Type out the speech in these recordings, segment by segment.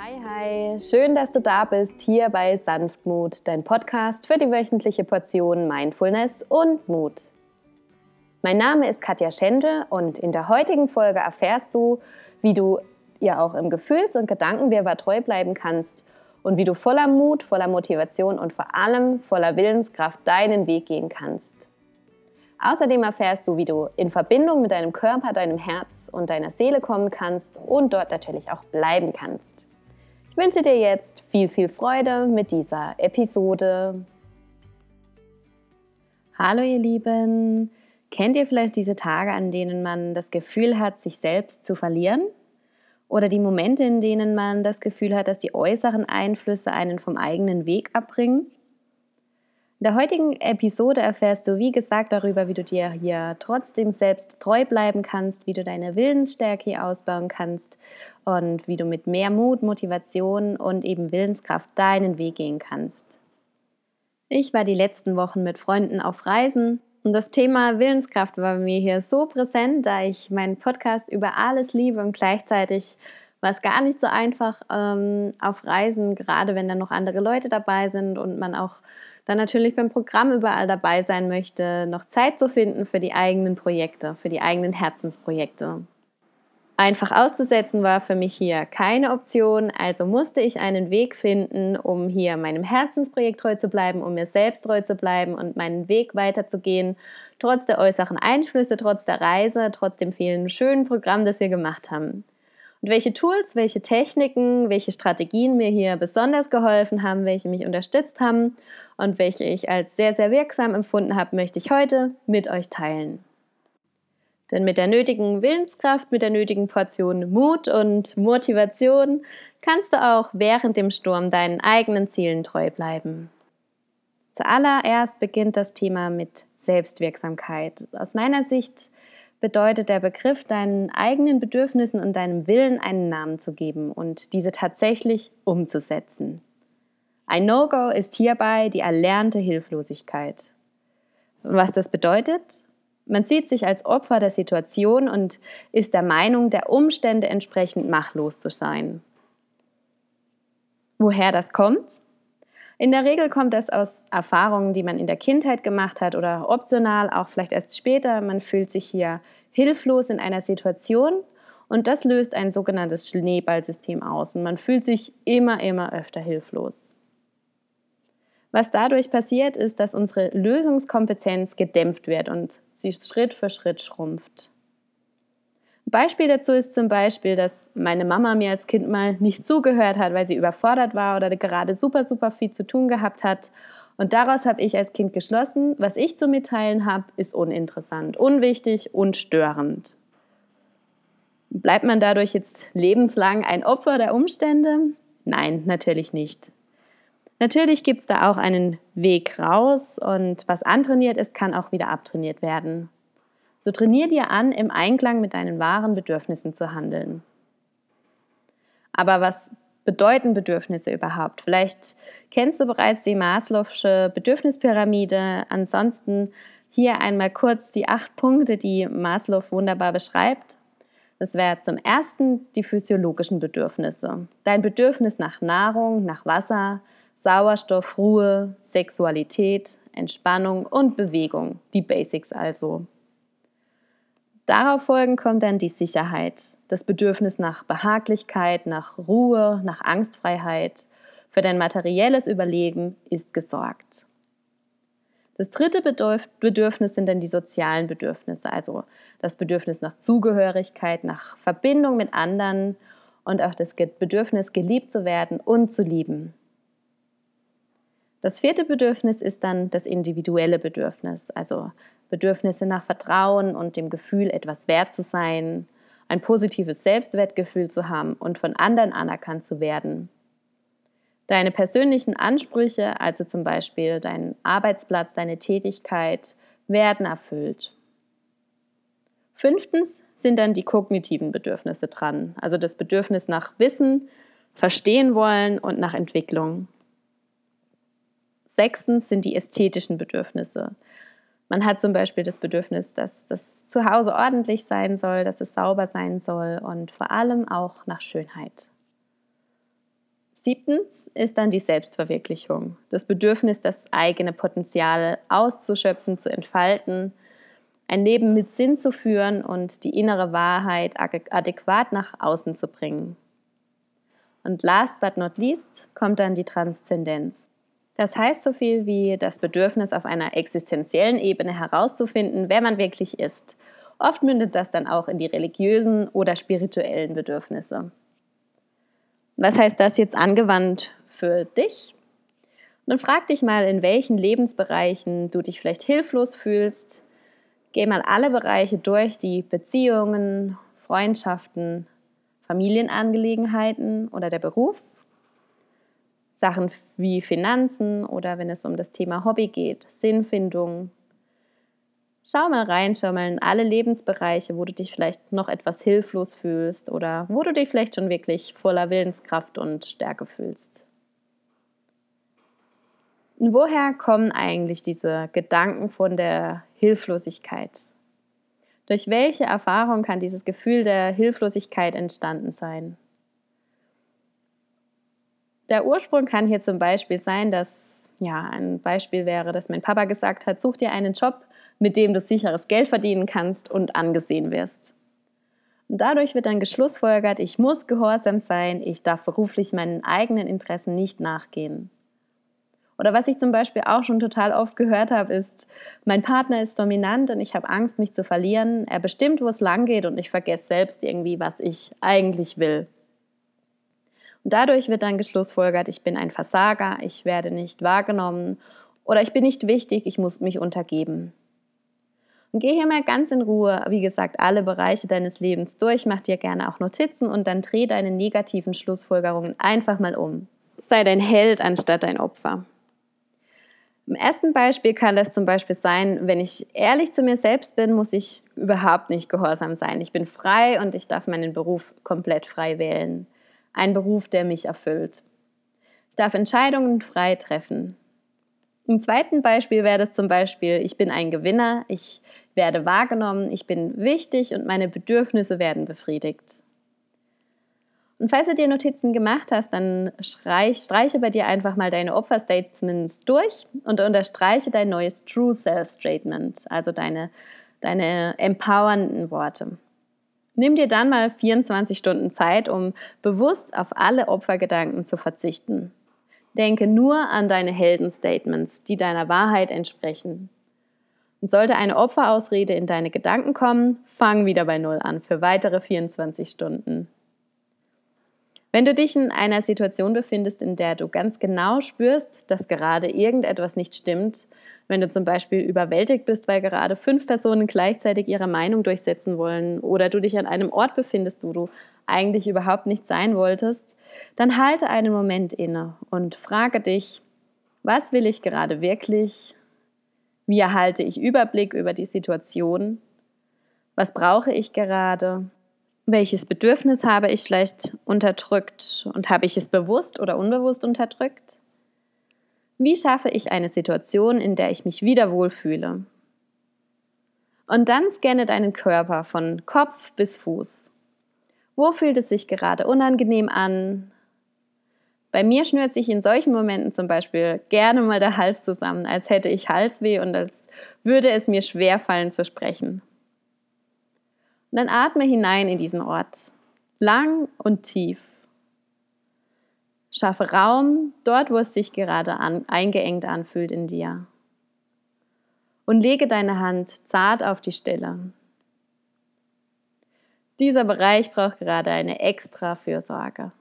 Hi, schön, dass du da bist, hier bei Sanftmut, dein Podcast für die wöchentliche Portion Mindfulness und Mut. Mein Name ist Katja Schendel und in der heutigen Folge erfährst du, wie du ihr auch im Gefühls- und Gedankenwirrwarr treu bleiben kannst und wie du voller Mut, voller Motivation und vor allem voller Willenskraft deinen Weg gehen kannst. Außerdem erfährst du, wie du in Verbindung mit deinem Körper, deinem Herz und deiner Seele kommen kannst und dort natürlich auch bleiben kannst. Ich wünsche dir jetzt viel, viel Freude mit dieser Episode. Hallo ihr Lieben! Kennt ihr vielleicht diese Tage, an denen man das Gefühl hat, sich selbst zu verlieren? Oder die Momente, in denen man das Gefühl hat, dass die äußeren Einflüsse einen vom eigenen Weg abbringen? In der heutigen Episode erfährst du, wie gesagt, darüber, wie du dir hier trotzdem selbst treu bleiben kannst, wie du deine Willensstärke hier ausbauen kannst und wie du mit mehr Mut, Motivation und eben Willenskraft deinen Weg gehen kannst. Ich war die letzten Wochen mit Freunden auf Reisen und das Thema Willenskraft war mir hier so präsent, da ich meinen Podcast über alles liebe und gleichzeitig war es gar nicht so einfach auf Reisen, gerade wenn dann noch andere Leute dabei sind und man auch dann natürlich beim Programm überall dabei sein möchte, noch Zeit zu finden für die eigenen Projekte, für die eigenen Herzensprojekte. Einfach auszusetzen war für mich hier keine Option, also musste ich einen Weg finden, um hier meinem Herzensprojekt treu zu bleiben, um mir selbst treu zu bleiben und meinen Weg weiterzugehen, trotz der äußeren Einflüsse, trotz der Reise, trotz dem vielen schönen Programm, das wir gemacht haben. Und welche Tools, welche Techniken, welche Strategien mir hier besonders geholfen haben, welche mich unterstützt haben und welche ich als sehr, sehr wirksam empfunden habe, möchte ich heute mit euch teilen. Denn mit der nötigen Willenskraft, mit der nötigen Portion Mut und Motivation kannst du auch während dem Sturm deinen eigenen Zielen treu bleiben. Zuallererst beginnt das Thema mit Selbstwirksamkeit. Aus meiner Sicht bedeutet der Begriff, deinen eigenen Bedürfnissen und deinem Willen einen Namen zu geben und diese tatsächlich umzusetzen. Ein No-Go ist hierbei die erlernte Hilflosigkeit. Und was das bedeutet? Man sieht sich als Opfer der Situation und ist der Meinung, der Umstände entsprechend machtlos zu sein. Woher das kommt? In der Regel kommt das aus Erfahrungen, die man in der Kindheit gemacht hat oder optional, auch vielleicht erst später. Man fühlt sich hier hilflos in einer Situation und das löst ein sogenanntes Schneeballsystem aus und man fühlt sich immer öfter hilflos. Was dadurch passiert ist, dass unsere Lösungskompetenz gedämpft wird und sie Schritt für Schritt schrumpft. Ein Beispiel dazu ist zum Beispiel, dass meine Mama mir als Kind mal nicht zugehört hat, weil sie überfordert war oder gerade super viel zu tun gehabt hat. Und daraus habe ich als Kind geschlossen, was ich zu mitteilen habe, ist uninteressant, unwichtig und störend. Bleibt man dadurch jetzt lebenslang ein Opfer der Umstände? Nein, natürlich nicht. Natürlich gibt es da auch einen Weg raus und was antrainiert ist, kann auch wieder abtrainiert werden. So trainier dir an, im Einklang mit deinen wahren Bedürfnissen zu handeln. Aber was bedeuten Bedürfnisse überhaupt? Vielleicht kennst du bereits die Maslow'sche Bedürfnispyramide. Ansonsten hier einmal kurz die 8 Punkte, die Maslow wunderbar beschreibt. Das wäre zum ersten die physiologischen Bedürfnisse. Dein Bedürfnis nach Nahrung, nach Wasser, Sauerstoff, Ruhe, Sexualität, Entspannung und Bewegung. Die Basics also. Darauf folgend kommt dann die Sicherheit, das Bedürfnis nach Behaglichkeit, nach Ruhe, nach Angstfreiheit. Für dein materielles Überleben ist gesorgt. Das dritte Bedürfnis sind dann die sozialen Bedürfnisse, also das Bedürfnis nach Zugehörigkeit, nach Verbindung mit anderen und auch das Bedürfnis, geliebt zu werden und zu lieben. Das vierte Bedürfnis ist dann das individuelle Bedürfnis, also Bedürfnisse nach Vertrauen und dem Gefühl, etwas wert zu sein, ein positives Selbstwertgefühl zu haben und von anderen anerkannt zu werden. Deine persönlichen Ansprüche, also zum Beispiel dein Arbeitsplatz, deine Tätigkeit, werden erfüllt. 5. sind dann die kognitiven Bedürfnisse dran, also das Bedürfnis nach Wissen, Verstehen wollen und nach Entwicklung. 6. sind die ästhetischen Bedürfnisse. Man hat zum Beispiel das Bedürfnis, dass das Zuhause ordentlich sein soll, dass es sauber sein soll und vor allem auch nach Schönheit. 7. ist dann die Selbstverwirklichung, das Bedürfnis, das eigene Potenzial auszuschöpfen, zu entfalten, ein Leben mit Sinn zu führen und die innere Wahrheit adäquat nach außen zu bringen. Und last but not least kommt dann die Transzendenz. Das heißt so viel wie das Bedürfnis, auf einer existenziellen Ebene herauszufinden, wer man wirklich ist. Oft mündet das dann auch in die religiösen oder spirituellen Bedürfnisse. Was heißt das jetzt angewandt für dich? Und dann frag dich mal, in welchen Lebensbereichen du dich vielleicht hilflos fühlst. Geh mal alle Bereiche durch, die Beziehungen, Freundschaften, Familienangelegenheiten oder der Beruf, Sachen wie Finanzen oder wenn es um das Thema Hobby geht, Sinnfindung. Schau mal rein, schau mal in alle Lebensbereiche, wo du dich vielleicht noch etwas hilflos fühlst oder wo du dich vielleicht schon wirklich voller Willenskraft und Stärke fühlst. Und woher kommen eigentlich diese Gedanken von der Hilflosigkeit? Durch welche Erfahrung kann dieses Gefühl der Hilflosigkeit entstanden sein? Der Ursprung kann hier zum Beispiel sein, dass mein Papa gesagt hat, such dir einen Job, mit dem du sicheres Geld verdienen kannst und angesehen wirst. Und dadurch wird dann geschlussfolgert, ich muss gehorsam sein, ich darf beruflich meinen eigenen Interessen nicht nachgehen. Oder was ich zum Beispiel auch schon total oft gehört habe, ist, mein Partner ist dominant und ich habe Angst, mich zu verlieren. Er bestimmt, wo es lang geht und ich vergesse selbst irgendwie, was ich eigentlich will. Und dadurch wird dann geschlussfolgert, ich bin ein Versager, ich werde nicht wahrgenommen oder ich bin nicht wichtig, ich muss mich untergeben. Und geh hier mal ganz in Ruhe, wie gesagt, alle Bereiche deines Lebens durch, mach dir gerne auch Notizen und dann dreh deine negativen Schlussfolgerungen einfach mal um. Sei dein Held anstatt dein Opfer. Im ersten Beispiel kann das zum Beispiel sein, wenn ich ehrlich zu mir selbst bin, muss ich überhaupt nicht gehorsam sein. Ich bin frei und ich darf meinen Beruf komplett frei wählen. Ein Beruf, der mich erfüllt. Ich darf Entscheidungen frei treffen. Im zweiten Beispiel wäre das zum Beispiel, ich bin ein Gewinner, ich werde wahrgenommen, ich bin wichtig und meine Bedürfnisse werden befriedigt. Und falls du dir Notizen gemacht hast, dann streiche bei dir einfach mal deine Opferstatements durch und unterstreiche dein neues True Self Statement, also deine empowernden Worte. Nimm dir dann mal 24 Stunden Zeit, um bewusst auf alle Opfergedanken zu verzichten. Denke nur an deine Heldenstatements, die deiner Wahrheit entsprechen. Und sollte eine Opferausrede in deine Gedanken kommen, fang wieder bei Null an für weitere 24 Stunden. Wenn du dich in einer Situation befindest, in der du ganz genau spürst, dass gerade irgendetwas nicht stimmt, wenn du zum Beispiel überwältigt bist, weil gerade 5 Personen gleichzeitig ihre Meinung durchsetzen wollen oder du dich an einem Ort befindest, wo du eigentlich überhaupt nicht sein wolltest, dann halte einen Moment inne und frage dich, was will ich gerade wirklich? Wie erhalte ich Überblick über die Situation? Was brauche ich gerade? Welches Bedürfnis habe ich vielleicht unterdrückt und habe ich es bewusst oder unbewusst unterdrückt? Wie schaffe ich eine Situation, in der ich mich wieder wohlfühle? Und dann scanne deinen Körper von Kopf bis Fuß. Wo fühlt es sich gerade unangenehm an? Bei mir schnürt sich in solchen Momenten zum Beispiel gerne mal der Hals zusammen, als hätte ich Halsweh und als würde es mir schwerfallen zu sprechen. Und dann atme hinein in diesen Ort, lang und tief. Schaffe Raum, dort, wo es sich gerade eingeengt anfühlt in dir. Und lege deine Hand zart auf die Stelle. Dieser Bereich braucht gerade eine extra Fürsorge.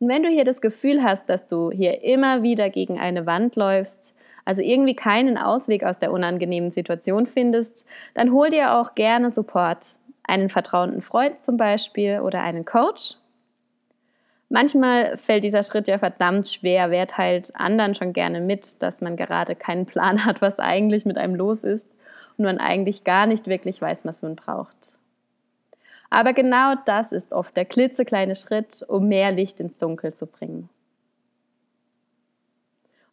Und wenn du hier das Gefühl hast, dass du hier immer wieder gegen eine Wand läufst, also irgendwie keinen Ausweg aus der unangenehmen Situation findest, dann hol dir auch gerne Support. Einen vertrauenden Freund zum Beispiel oder einen Coach. Manchmal fällt dieser Schritt ja verdammt schwer. Wer teilt anderen schon gerne mit, dass man gerade keinen Plan hat, was eigentlich mit einem los ist und man eigentlich gar nicht wirklich weiß, was man braucht. Aber genau das ist oft der klitzekleine Schritt, um mehr Licht ins Dunkel zu bringen.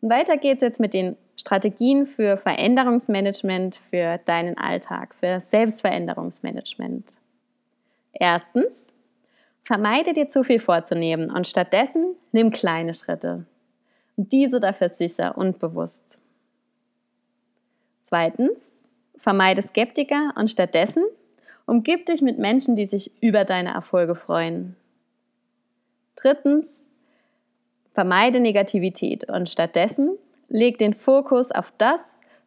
Und weiter geht's jetzt mit den Strategien für Veränderungsmanagement für deinen Alltag, für Selbstveränderungsmanagement. Erstens, Vermeide dir zu viel vorzunehmen und stattdessen nimm kleine Schritte. Und diese dafür sicher und bewusst. 2. Vermeide Skeptiker und stattdessen umgib dich mit Menschen, die sich über deine Erfolge freuen. 3. Vermeide Negativität und stattdessen leg den Fokus auf das,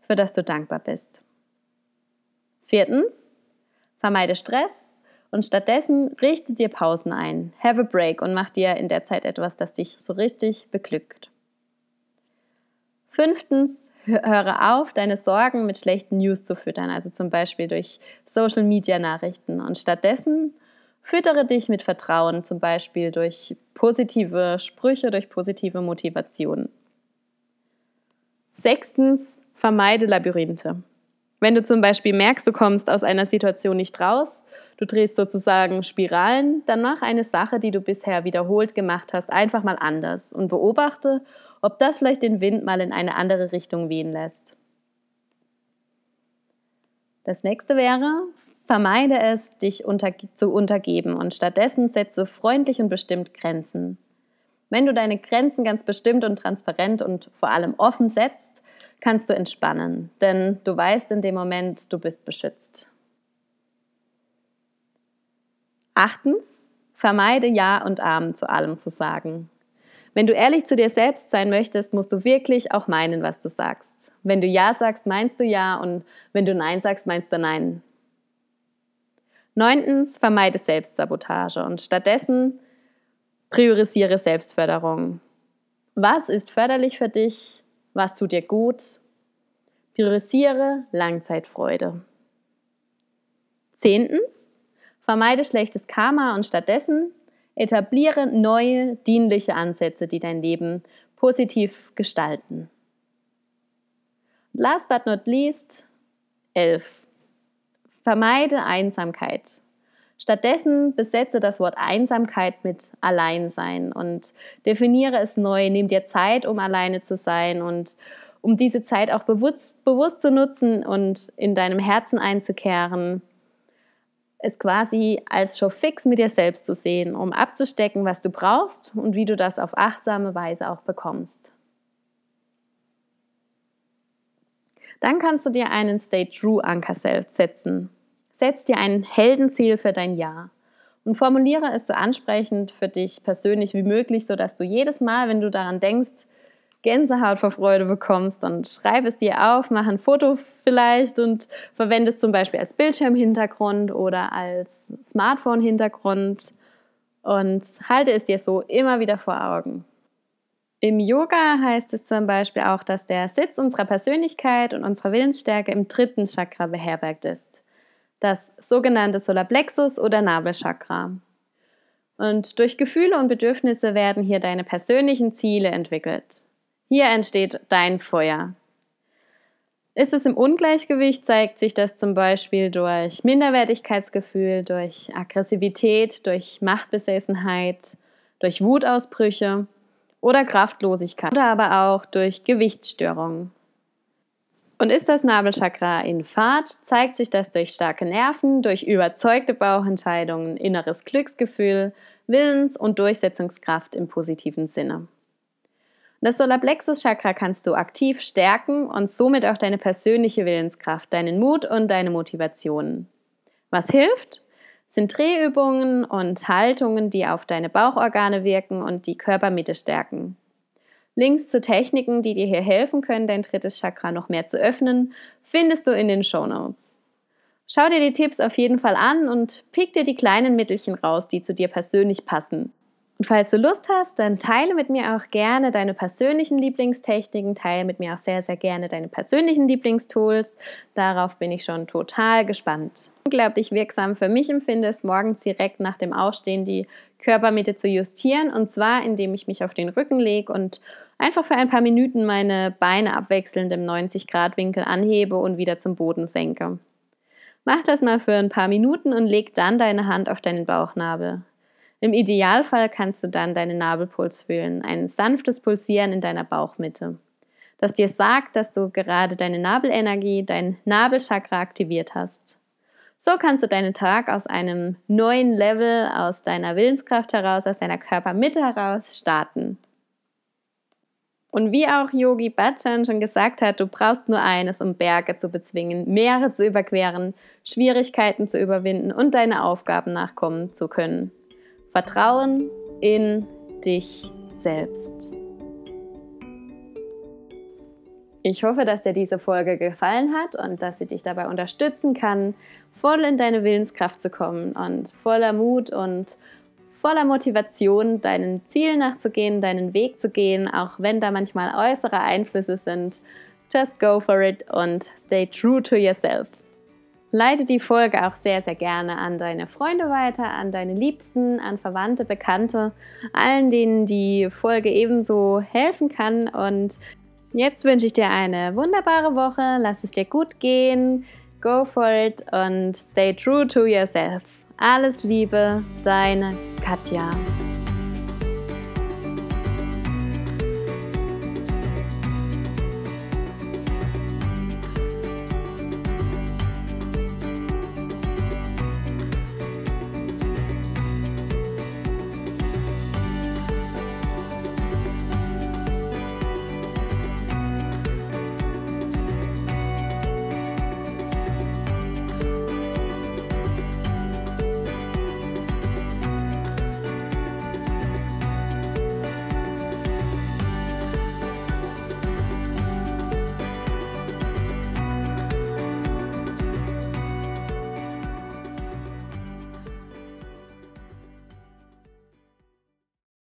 für das du dankbar bist. 4. Vermeide Stress und stattdessen richte dir Pausen ein, have a break und mach dir in der Zeit etwas, das dich so richtig beglückt. 5. Höre auf, deine Sorgen mit schlechten News zu füttern, also zum Beispiel durch Social-Media-Nachrichten. Und stattdessen füttere dich mit Vertrauen, zum Beispiel durch positive Sprüche, durch positive Motivation. 6. Vermeide Labyrinthe. Wenn du zum Beispiel merkst, du kommst aus einer Situation nicht raus, du drehst sozusagen Spiralen, dann mach eine Sache, die du bisher wiederholt gemacht hast, einfach mal anders und beobachte, ob das vielleicht den Wind mal in eine andere Richtung wehen lässt. Das nächste wäre, vermeide es, dich zu untergeben und stattdessen setze freundlich und bestimmt Grenzen. Wenn du deine Grenzen ganz bestimmt und transparent und vor allem offen setzt, kannst du entspannen, denn du weißt in dem Moment, du bist beschützt. 8. Vermeide Ja und Amen zu allem zu sagen. Wenn du ehrlich zu dir selbst sein möchtest, musst du wirklich auch meinen, was du sagst. Wenn du Ja sagst, meinst du Ja und wenn du Nein sagst, meinst du Nein. 9. Vermeide Selbstsabotage und stattdessen priorisiere Selbstförderung. Was ist förderlich für dich? Was tut dir gut? Priorisiere Langzeitfreude. 10. Vermeide schlechtes Karma und stattdessen etabliere neue, dienliche Ansätze, die dein Leben positiv gestalten. Last but not least, 11. Vermeide Einsamkeit. Stattdessen besetze das Wort Einsamkeit mit Alleinsein und definiere es neu. Nimm dir Zeit, um alleine zu sein und um diese Zeit auch bewusst zu nutzen und in deinem Herzen einzukehren. Es quasi als Showfix mit dir selbst zu sehen, um abzustecken, was du brauchst und wie du das auf achtsame Weise auch bekommst. Dann kannst du dir einen Stay True Anker setzen. Setz dir ein Heldenziel für dein Jahr und formuliere es so ansprechend für dich persönlich wie möglich, sodass du jedes Mal, wenn du daran denkst, Gänsehaut vor Freude bekommst. Und schreib es dir auf, mach ein Foto vielleicht und verwende es zum Beispiel als Bildschirmhintergrund oder als Smartphone-Hintergrund und halte es dir so immer wieder vor Augen. Im Yoga heißt es zum Beispiel auch, dass der Sitz unserer Persönlichkeit und unserer Willensstärke im 3. Chakra beherbergt ist. Das sogenannte Solarplexus oder Nabelchakra. Und durch Gefühle und Bedürfnisse werden hier deine persönlichen Ziele entwickelt. Hier entsteht dein Feuer. Ist es im Ungleichgewicht, zeigt sich das zum Beispiel durch Minderwertigkeitsgefühl, durch Aggressivität, durch Machtbesessenheit, durch Wutausbrüche oder Kraftlosigkeit oder aber auch durch Gewichtsstörungen. Und ist das Nabelchakra in Fahrt, zeigt sich das durch starke Nerven, durch überzeugte Bauchentscheidungen, inneres Glücksgefühl, Willens- und Durchsetzungskraft im positiven Sinne. Das Solarplexus-Chakra kannst du aktiv stärken und somit auch deine persönliche Willenskraft, deinen Mut und deine Motivation. Was hilft, sind Drehübungen und Haltungen, die auf deine Bauchorgane wirken und die Körpermitte stärken. Links zu Techniken, die dir hier helfen können, dein 3. Chakra noch mehr zu öffnen, findest du in den Shownotes. Schau dir die Tipps auf jeden Fall an und pick dir die kleinen Mittelchen raus, die zu dir persönlich passen. Und falls du Lust hast, dann teile mit mir auch gerne deine persönlichen Lieblingstechniken, teile mit mir auch sehr, sehr gerne deine persönlichen Lieblingstools. Darauf bin ich schon total gespannt. Unglaublich wirksam für mich empfinde es, morgens direkt nach dem Aufstehen die Körpermitte zu justieren, und zwar indem ich mich auf den Rücken lege und einfach für ein paar Minuten meine Beine abwechselnd im 90-Grad-Winkel anhebe und wieder zum Boden senke. Mach das mal für ein paar Minuten und leg dann deine Hand auf deinen Bauchnabel. Im Idealfall kannst du dann deinen Nabelpuls fühlen, ein sanftes Pulsieren in deiner Bauchmitte, das dir sagt, dass du gerade deine Nabelenergie, dein Nabelchakra aktiviert hast. So kannst du deinen Tag aus einem neuen Level, aus deiner Willenskraft heraus, aus deiner Körpermitte heraus starten. Und wie auch Yogi Bhajan schon gesagt hat, du brauchst nur eines, um Berge zu bezwingen, Meere zu überqueren, Schwierigkeiten zu überwinden und deine Aufgaben nachkommen zu können. Vertrauen in dich selbst. Ich hoffe, dass dir diese Folge gefallen hat und dass sie dich dabei unterstützen kann, voll in deine Willenskraft zu kommen und voller Mut und voller Motivation, deinen Zielen nachzugehen, deinen Weg zu gehen, auch wenn da manchmal äußere Einflüsse sind. Just go for it und stay true to yourself. Leite die Folge auch sehr, sehr gerne an deine Freunde weiter, an deine Liebsten, an Verwandte, Bekannte, allen, denen die Folge ebenso helfen kann. Und jetzt wünsche ich dir eine wunderbare Woche, lass es dir gut gehen, go for it und stay true to yourself. Alles Liebe, deine Katja.